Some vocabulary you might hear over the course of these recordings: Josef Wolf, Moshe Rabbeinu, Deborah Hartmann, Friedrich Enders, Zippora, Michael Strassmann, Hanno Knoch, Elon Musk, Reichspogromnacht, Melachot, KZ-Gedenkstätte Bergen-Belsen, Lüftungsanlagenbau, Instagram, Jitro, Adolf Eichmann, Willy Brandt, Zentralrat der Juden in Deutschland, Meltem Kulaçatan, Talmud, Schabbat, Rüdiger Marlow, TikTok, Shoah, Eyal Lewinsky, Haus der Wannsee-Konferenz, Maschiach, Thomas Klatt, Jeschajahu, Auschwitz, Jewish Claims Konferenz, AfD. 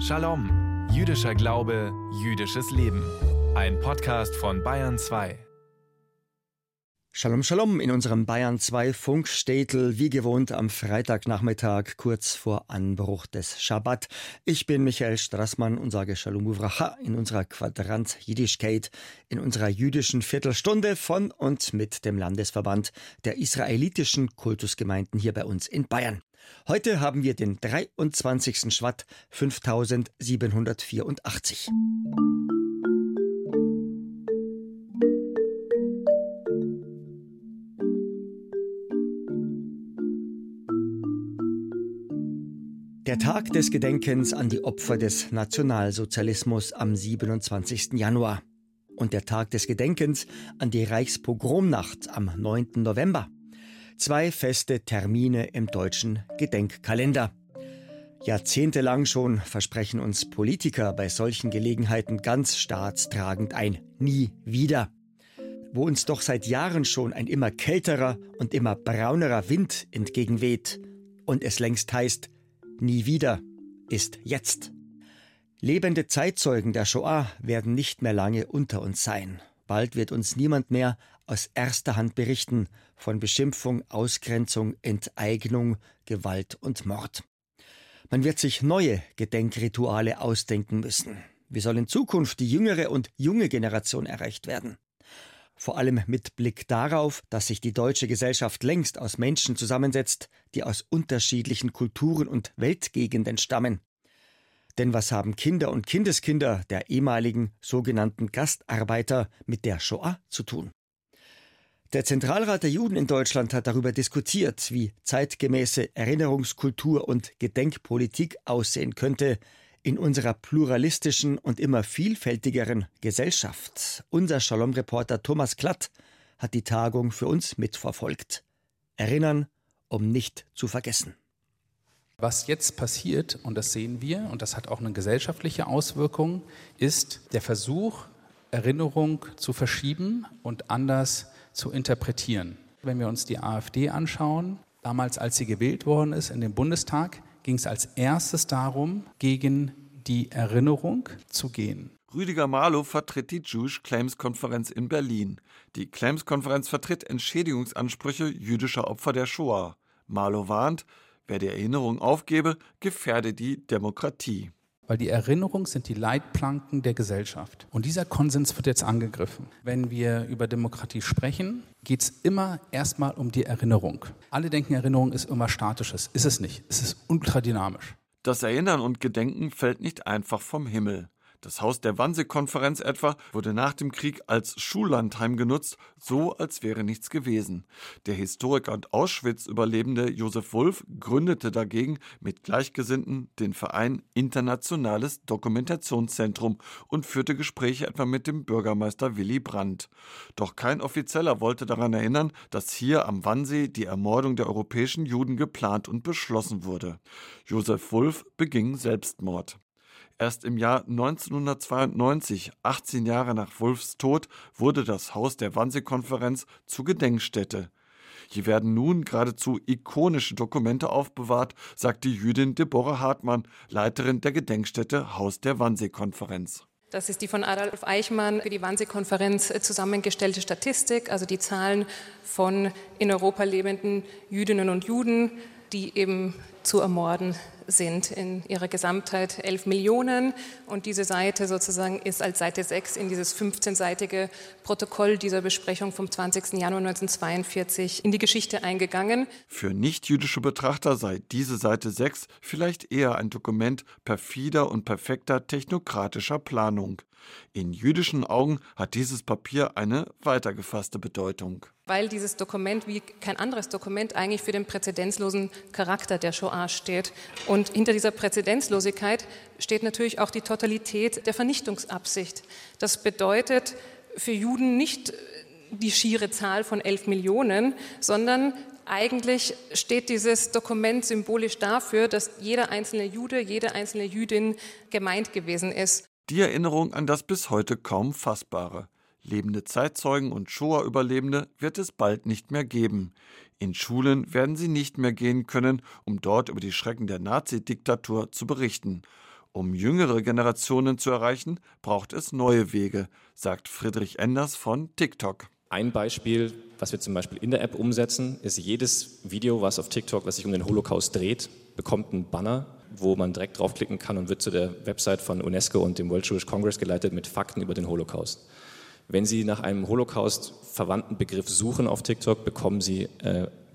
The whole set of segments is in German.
Shalom, jüdischer Glaube, jüdisches Leben. Ein Podcast von Bayern 2. Shalom, Shalom in unserem Bayern 2 Funkstädel, wie gewohnt am Freitagnachmittag, kurz vor Anbruch des Schabbat. Ich bin Michael Strassmann und sage Shalom Uvracha in unserer Quadrant Jiddischkeit, in unserer jüdischen Viertelstunde von und mit dem Landesverband der israelitischen Kultusgemeinden hier bei uns in Bayern. Heute haben wir den 23. Schwatt 5784. Der Tag des Gedenkens an die Opfer des Nationalsozialismus am 27. Januar. Und der Tag des Gedenkens an die Reichspogromnacht am 9. November. Zwei feste Termine im deutschen Gedenkkalender. Jahrzehntelang schon versprechen uns Politiker bei solchen Gelegenheiten ganz staatstragend ein Nie wieder. Wo uns doch seit Jahren schon ein immer kälterer und immer braunerer Wind entgegenweht und es längst heißt, nie wieder ist jetzt. Lebende Zeitzeugen der Shoah werden nicht mehr lange unter uns sein. Bald wird uns niemand mehr aus erster Hand berichten von Beschimpfung, Ausgrenzung, Enteignung, Gewalt und Mord. Man wird sich neue Gedenkrituale ausdenken müssen. Wie soll in Zukunft die jüngere und junge Generation erreicht werden? Vor allem mit Blick darauf, dass sich die deutsche Gesellschaft längst aus Menschen zusammensetzt, die aus unterschiedlichen Kulturen und Weltgegenden stammen. Denn was haben Kinder und Kindeskinder der ehemaligen sogenannten Gastarbeiter mit der Shoah zu tun? Der Zentralrat der Juden in Deutschland hat darüber diskutiert, wie zeitgemäße Erinnerungskultur und Gedenkpolitik aussehen könnte in unserer pluralistischen und immer vielfältigeren Gesellschaft. Unser Shalom-Reporter Thomas Klatt hat die Tagung für uns mitverfolgt. Erinnern, um nicht zu vergessen. Was jetzt passiert, und das sehen wir, und das hat auch eine gesellschaftliche Auswirkung, ist der Versuch, Erinnerung zu verschieben und anders zu interpretieren. Wenn wir uns die AfD anschauen, damals als sie gewählt worden ist in den Bundestag, ging es als erstes darum, gegen die Erinnerung zu gehen. Rüdiger Marlow vertritt die Jewish Claims Konferenz in Berlin. Die Claims Konferenz vertritt Entschädigungsansprüche jüdischer Opfer der Shoah. Marlow warnt, wer die Erinnerung aufgebe, gefährde die Demokratie. Weil die Erinnerung sind die Leitplanken der Gesellschaft. Und dieser Konsens wird jetzt angegriffen. Wenn wir über Demokratie sprechen, geht es immer erstmal um die Erinnerung. Alle denken, Erinnerung ist immer Statisches. Ist es nicht. Es ist ultradynamisch. Das Erinnern und Gedenken fällt nicht einfach vom Himmel. Das Haus der Wannsee-Konferenz etwa wurde nach dem Krieg als Schullandheim genutzt, so als wäre nichts gewesen. Der Historiker und Auschwitz-Überlebende Josef Wolf gründete dagegen mit Gleichgesinnten den Verein Internationales Dokumentationszentrum und führte Gespräche etwa mit dem Bürgermeister Willy Brandt. Doch kein Offizieller wollte daran erinnern, dass hier am Wannsee die Ermordung der europäischen Juden geplant und beschlossen wurde. Josef Wolf beging Selbstmord. Erst im Jahr 1992, 18 Jahre nach Wolfs Tod, wurde das Haus der Wannsee-Konferenz zur Gedenkstätte. Hier werden nun geradezu ikonische Dokumente aufbewahrt, sagt die Jüdin Deborah Hartmann, Leiterin der Gedenkstätte Haus der Wannsee-Konferenz. Das ist die von Adolf Eichmann für die Wannsee-Konferenz zusammengestellte Statistik, also die Zahlen von in Europa lebenden Jüdinnen und Juden, die eben zu ermorden sind. In ihrer Gesamtheit 11 Millionen. Und diese Seite sozusagen ist als Seite 6 in dieses 15-seitige Protokoll dieser Besprechung vom 20. Januar 1942 in die Geschichte eingegangen. Für nichtjüdische Betrachter sei diese Seite 6 vielleicht eher ein Dokument perfider und perfekter technokratischer Planung. In jüdischen Augen hat dieses Papier eine weitergefasste Bedeutung. Weil dieses Dokument wie kein anderes Dokument eigentlich für den präzedenzlosen Charakter der Shoah steht. Und hinter dieser Präzedenzlosigkeit steht natürlich auch die Totalität der Vernichtungsabsicht. Das bedeutet für Juden nicht die schiere Zahl von 11 Millionen, sondern eigentlich steht dieses Dokument symbolisch dafür, dass jeder einzelne Jude, jede einzelne Jüdin gemeint gewesen ist. Die Erinnerung an das bis heute kaum Fassbare. Lebende Zeitzeugen und Shoah-Überlebende wird es bald nicht mehr geben. In Schulen werden sie nicht mehr gehen können, um dort über die Schrecken der Nazi-Diktatur zu berichten. Um jüngere Generationen zu erreichen, braucht es neue Wege, sagt Friedrich Enders von TikTok. Ein Beispiel, was wir zum Beispiel in der App umsetzen, ist, jedes Video, was auf TikTok, was sich um den Holocaust dreht, bekommt einen Banner, wo man direkt draufklicken kann und wird zu der Website von UNESCO und dem World Jewish Congress geleitet mit Fakten über den Holocaust. Wenn Sie nach einem Holocaust-verwandten Begriff suchen auf TikTok, bekommen Sie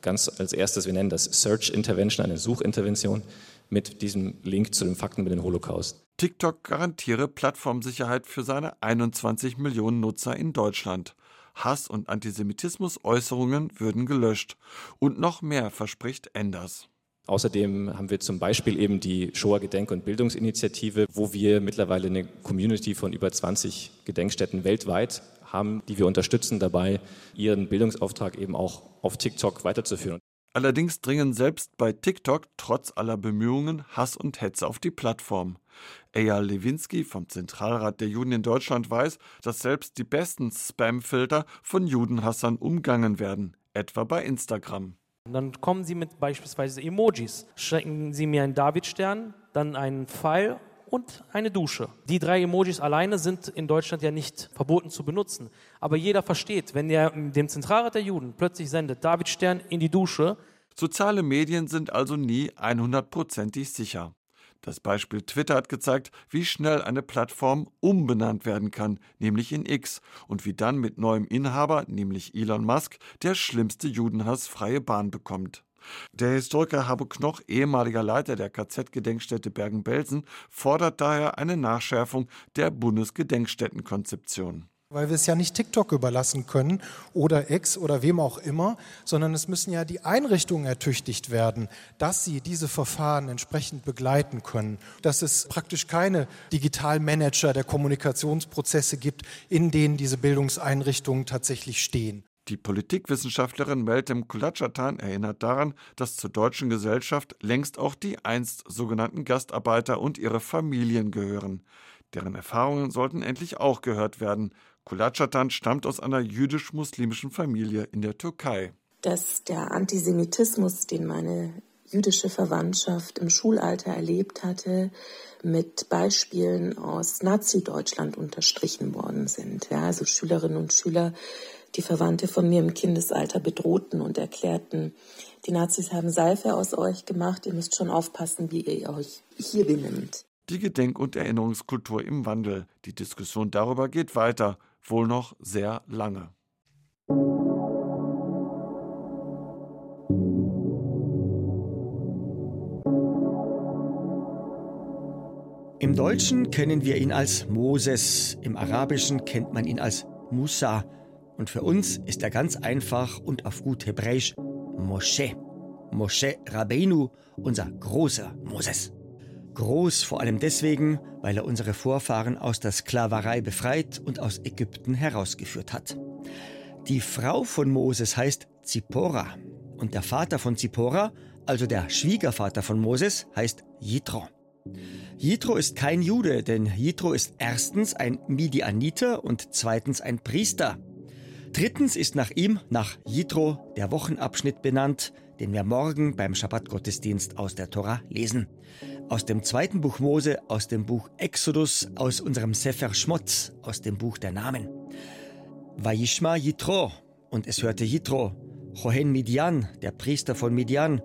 ganz als erstes, wir nennen das Search Intervention, eine Suchintervention, mit diesem Link zu den Fakten über den Holocaust. TikTok garantiere Plattformsicherheit für seine 21 Millionen Nutzer in Deutschland. Hass- und Antisemitismus-Äußerungen würden gelöscht. Und noch mehr verspricht Enders. Außerdem haben wir zum Beispiel eben die Shoah-Gedenk- und Bildungsinitiative, wo wir mittlerweile eine Community von über 20 Gedenkstätten weltweit haben, die wir unterstützen dabei, ihren Bildungsauftrag eben auch auf TikTok weiterzuführen. Allerdings dringen selbst bei TikTok trotz aller Bemühungen Hass und Hetze auf die Plattform. Eyal Lewinsky vom Zentralrat der Juden in Deutschland weiß, dass selbst die besten Spamfilter von Judenhassern umgangen werden, etwa bei Instagram. Dann kommen sie mit beispielsweise Emojis. Schrecken sie mir einen Davidstern, dann einen Pfeil und eine Dusche. Die drei Emojis alleine sind in Deutschland ja nicht verboten zu benutzen. Aber jeder versteht, wenn er dem Zentralrat der Juden plötzlich sendet, Davidstern in die Dusche. Soziale Medien sind also nie 100%ig sicher. Das Beispiel Twitter hat gezeigt, wie schnell eine Plattform umbenannt werden kann, nämlich in X, und wie dann mit neuem Inhaber, nämlich Elon Musk, der schlimmste Judenhass freie Bahn bekommt. Der Historiker Hanno Knoch, ehemaliger Leiter der KZ-Gedenkstätte Bergen-Belsen, fordert daher eine Nachschärfung der Bundesgedenkstättenkonzeption. Weil wir es ja nicht TikTok überlassen können oder X oder wem auch immer, sondern es müssen ja die Einrichtungen ertüchtigt werden, dass sie diese Verfahren entsprechend begleiten können. Dass es praktisch keine Digitalmanager der Kommunikationsprozesse gibt, in denen diese Bildungseinrichtungen tatsächlich stehen. Die Politikwissenschaftlerin Meltem Kulaçatan erinnert daran, dass zur deutschen Gesellschaft längst auch die einst sogenannten Gastarbeiter und ihre Familien gehören. Deren Erfahrungen sollten endlich auch gehört werden. Kulaçatan stammt aus einer jüdisch-muslimischen Familie in der Türkei. Dass der Antisemitismus, den meine jüdische Verwandtschaft im Schulalter erlebt hatte, mit Beispielen aus Nazi-Deutschland unterstrichen worden sind. Ja, also Schülerinnen und Schüler, die Verwandte von mir im Kindesalter bedrohten und erklärten, die Nazis haben Seife aus euch gemacht, ihr müsst schon aufpassen, wie ihr euch hier benimmt. Die Gedenk- und Erinnerungskultur im Wandel. Die Diskussion darüber geht weiter, wohl noch sehr lange. Im Deutschen kennen wir ihn als Moses, im Arabischen kennt man ihn als Musa. Und für uns ist er ganz einfach und auf gut Hebräisch Moshe. Moshe Rabbeinu, unser großer Moses. Groß vor allem deswegen, weil er unsere Vorfahren aus der Sklaverei befreit und aus Ägypten herausgeführt hat. Die Frau von Moses heißt Zippora und der Vater von Zippora, also der Schwiegervater von Moses, heißt Jitro. Jitro ist kein Jude, denn Jitro ist erstens ein Midianiter und zweitens ein Priester. Drittens ist nach ihm, nach Jitro, der Wochenabschnitt benannt, den wir morgen beim Schabbat-Gottesdienst aus der Tora lesen. Aus dem zweiten Buch Mose, aus dem Buch Exodus, aus unserem Sefer Schmott, aus dem Buch der Namen. Vayishma Jitro, und es hörte Jitro, Chohen Midian, der Priester von Midian,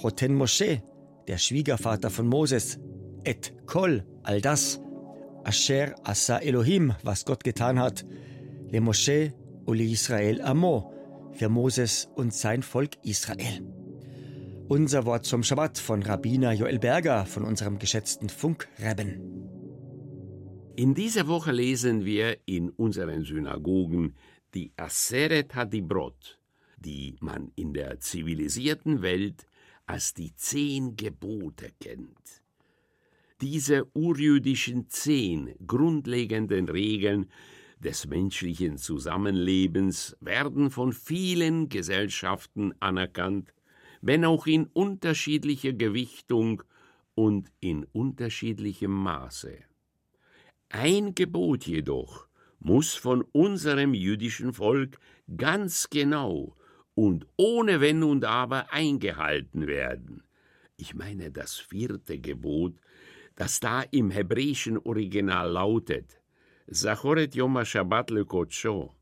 Choten Moshe, der Schwiegervater von Moses, Et Kol, all das, Asher Asa Elohim, was Gott getan hat, Le Moshe Uli Israel Amo, für Moses und sein Volk Israel. Unser Wort zum Schabbat von Rabbiner Joel Berger, von unserem geschätzten Funk-Rebben. In dieser Woche lesen wir in unseren Synagogen die Aseret Hadibrot, die man in der zivilisierten Welt als die 10 Gebote kennt. Diese urjüdischen 10 grundlegenden Regeln des menschlichen Zusammenlebens werden von vielen Gesellschaften anerkannt, wenn auch in unterschiedlicher Gewichtung und in unterschiedlichem Maße. Ein Gebot jedoch muss von unserem jüdischen Volk ganz genau und ohne Wenn und Aber eingehalten werden. Ich meine das 4. Gebot, das da im hebräischen Original lautet: Zachoret Yom HaShabbat lekodsho,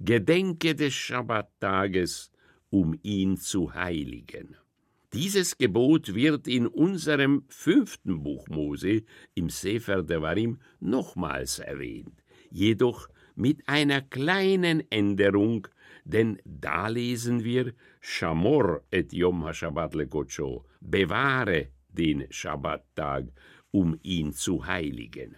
gedenke des Schabbattages, um ihn zu heiligen. Dieses Gebot wird in unserem 5. Buch Mose, im Sefer Devarim, nochmals erwähnt, jedoch mit einer kleinen Änderung, denn da lesen wir Shamor et Yom HaShabbat lekodsho, bewahre den Schabbattag, um ihn zu heiligen.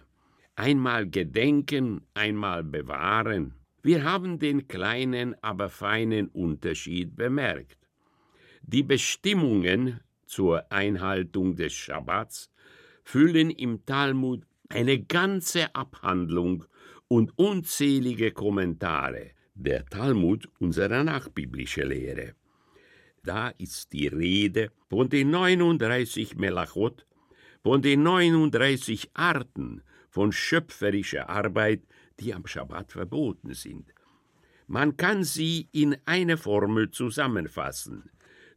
Einmal gedenken, einmal bewahren. Wir haben den kleinen, aber feinen Unterschied bemerkt. Die Bestimmungen zur Einhaltung des Schabbats füllen im Talmud eine ganze Abhandlung und unzählige Kommentare. Der Talmud, unsere nachbiblische Lehre. Da ist die Rede von den 39 Melachot, von den 39 Arten von schöpferischer Arbeit, die am Schabbat verboten sind. Man kann sie in eine Formel zusammenfassen.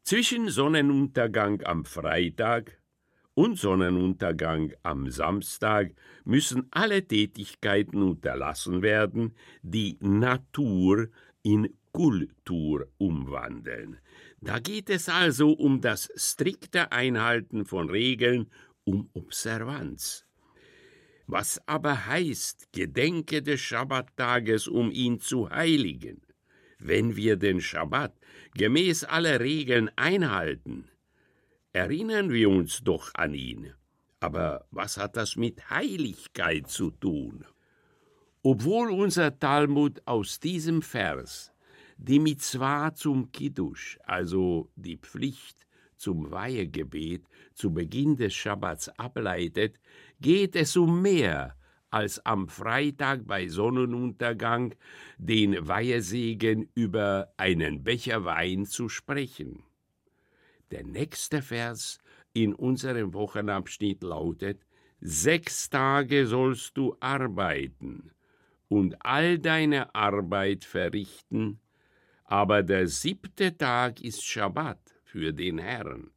Zwischen Sonnenuntergang am Freitag und Sonnenuntergang am Samstag müssen alle Tätigkeiten unterlassen werden, die Natur in Kultur umwandeln. Da geht es also um das strikte Einhalten von Regeln, um Observanz. Was aber heißt, gedenke des Schabbattages, um ihn zu heiligen? Wenn wir den Schabbat gemäß aller Regeln einhalten, erinnern wir uns doch an ihn. Aber was hat das mit Heiligkeit zu tun? Obwohl unser Talmud aus diesem Vers die Mitzwa zum Kiddusch, also die Pflicht zum Weihegebet, zu Beginn des Schabbats ableitet, geht es um mehr als am Freitag bei Sonnenuntergang den Weihesegen über einen Becher Wein zu sprechen. Der nächste Vers in unserem Wochenabschnitt lautet: 6 Tage sollst du arbeiten und all deine Arbeit verrichten, aber der 7. Tag ist Schabbat für den Herrn.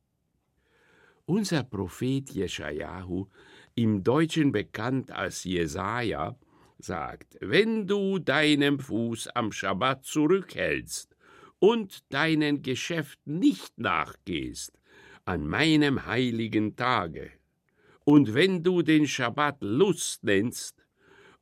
Unser Prophet Jeschajahu, im Deutschen bekannt als Jesaja, sagt: Wenn du deinen Fuß am Schabbat zurückhältst und deinen Geschäften nicht nachgehst an meinem heiligen Tage, und wenn du den Schabbat Lust nennst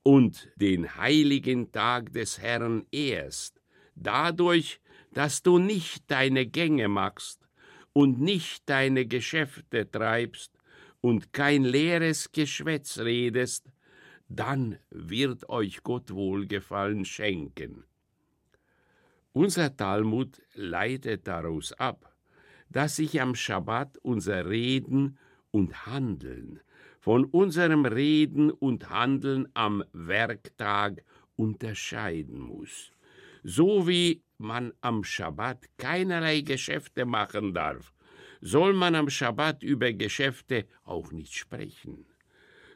und den heiligen Tag des Herrn ehrst, dadurch, dass du nicht deine Gänge machst und nicht deine Geschäfte treibst und kein leeres Geschwätz redest, dann wird euch Gott Wohlgefallen schenken. Unser Talmud leitet daraus ab, dass sich am Schabbat unser Reden und Handeln von unserem Reden und Handeln am Werktag unterscheiden muss. So wie man am Schabbat keinerlei Geschäfte machen darf, soll man am Schabbat über Geschäfte auch nicht sprechen.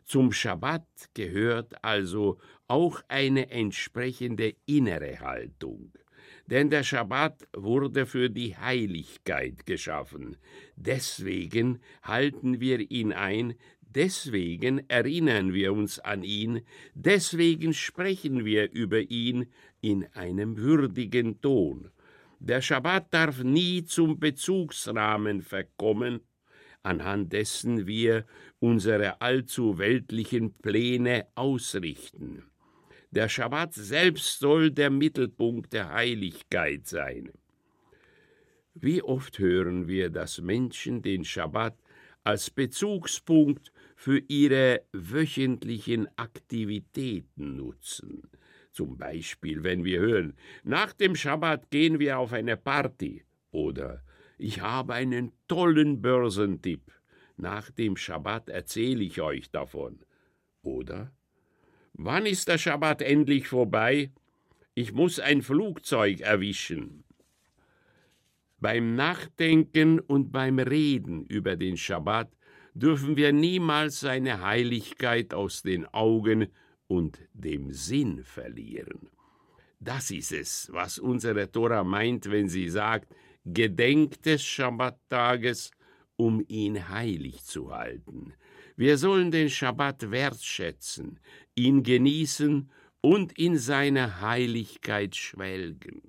Zum Schabbat gehört also auch eine entsprechende innere Haltung. Denn der Schabbat wurde für die Heiligkeit geschaffen. Deswegen halten wir ihn ein, deswegen erinnern wir uns an ihn, deswegen sprechen wir über ihn in einem würdigen Ton. Der Schabbat darf nie zum Bezugsrahmen verkommen, anhand dessen wir unsere allzu weltlichen Pläne ausrichten. Der Schabbat selbst soll der Mittelpunkt der Heiligkeit sein. Wie oft hören wir, dass Menschen den Schabbat als Bezugspunkt für ihre wöchentlichen Aktivitäten nutzen. Zum Beispiel, wenn wir hören: Nach dem Schabbat gehen wir auf eine Party. Oder: Ich habe einen tollen Börsentipp. Nach dem Schabbat erzähle ich euch davon. Oder: Wann ist der Schabbat endlich vorbei? Ich muss ein Flugzeug erwischen. Beim Nachdenken und beim Reden über den Schabbat dürfen wir niemals seine Heiligkeit aus den Augen und dem Sinn verlieren. Das ist es, was unsere Tora meint, wenn sie sagt, gedenkt des Schabbattages, um ihn heilig zu halten. Wir sollen den Schabbat wertschätzen, ihn genießen und in seiner Heiligkeit schwelgen.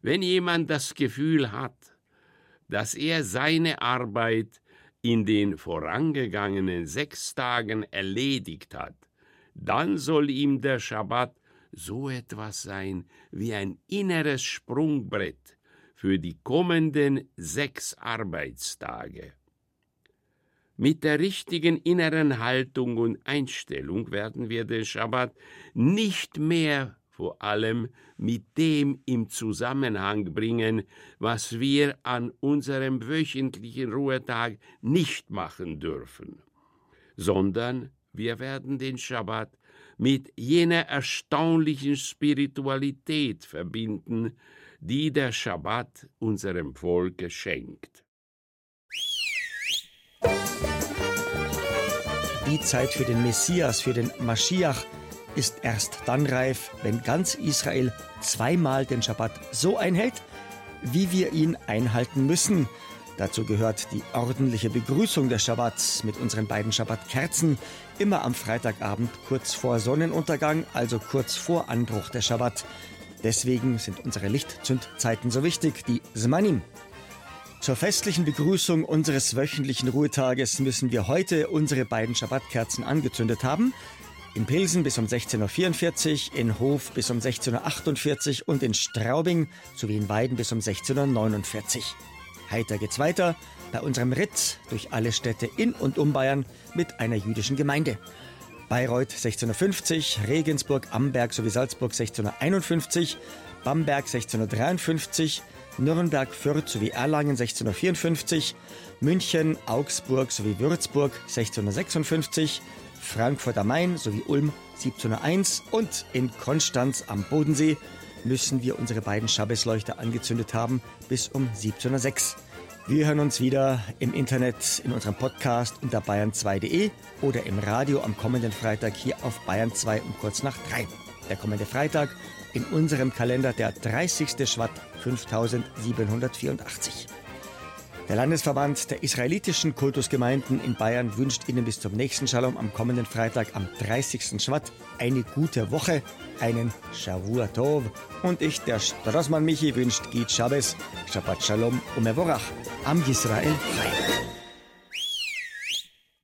Wenn jemand das Gefühl hat, dass er seine Arbeit in den vorangegangenen 6 Tagen erledigt hat, dann soll ihm der Schabbat so etwas sein wie ein inneres Sprungbrett für die kommenden 6 Arbeitstage. Mit der richtigen inneren Haltung und Einstellung werden wir den Schabbat nicht mehr vor allem mit dem im Zusammenhang bringen, was wir an unserem wöchentlichen Ruhetag nicht machen dürfen, sondern wir werden den Schabbat mit jener erstaunlichen Spiritualität verbinden, die der Schabbat unserem Volke schenkt. Die Zeit für den Messias, für den Maschiach, ist erst dann reif, wenn ganz Israel zweimal den Schabbat so einhält, wie wir ihn einhalten müssen. Dazu gehört die ordentliche Begrüßung des Schabbats mit unseren beiden Schabbatkerzen, immer am Freitagabend kurz vor Sonnenuntergang, also kurz vor Anbruch der Schabbat. Deswegen sind unsere Lichtzündzeiten so wichtig, die Smanim. Zur festlichen Begrüßung unseres wöchentlichen Ruhetages müssen wir heute unsere beiden Schabbatkerzen angezündet haben. In Pilsen bis um 16.44 Uhr, in Hof bis um 16.48 Uhr und in Straubing sowie in Weiden bis um 16.49 Uhr. Heiter geht's weiter bei unserem Ritt durch alle Städte in und um Bayern mit einer jüdischen Gemeinde. Bayreuth 16.50 Uhr, Regensburg, Amberg sowie Salzburg 16.51 Uhr, Bamberg 16.53 Uhr, Nürnberg, Fürth sowie Erlangen 16.54 Uhr, München, Augsburg sowie Würzburg 16.56 Uhr, Frankfurt am Main sowie Ulm 17.01 Uhr und in Konstanz am Bodensee müssen wir unsere beiden Schabbesleuchter angezündet haben bis um 17.06 Uhr. Wir hören uns wieder im Internet, in unserem Podcast unter bayern2.de oder im Radio am kommenden Freitag hier auf Bayern 2 um kurz nach 3. Der kommende Freitag in unserem Kalender der 30. Schwatt 5784. Der Landesverband der israelitischen Kultusgemeinden in Bayern wünscht Ihnen bis zum nächsten Shalom am kommenden Freitag am 30. Schwatt eine gute Woche, einen Shavua Tov. Und ich, der Strassmann Michi, wünscht Gid Shabbos, Shabbat Shalom und Mevorach am Yisrael Frei.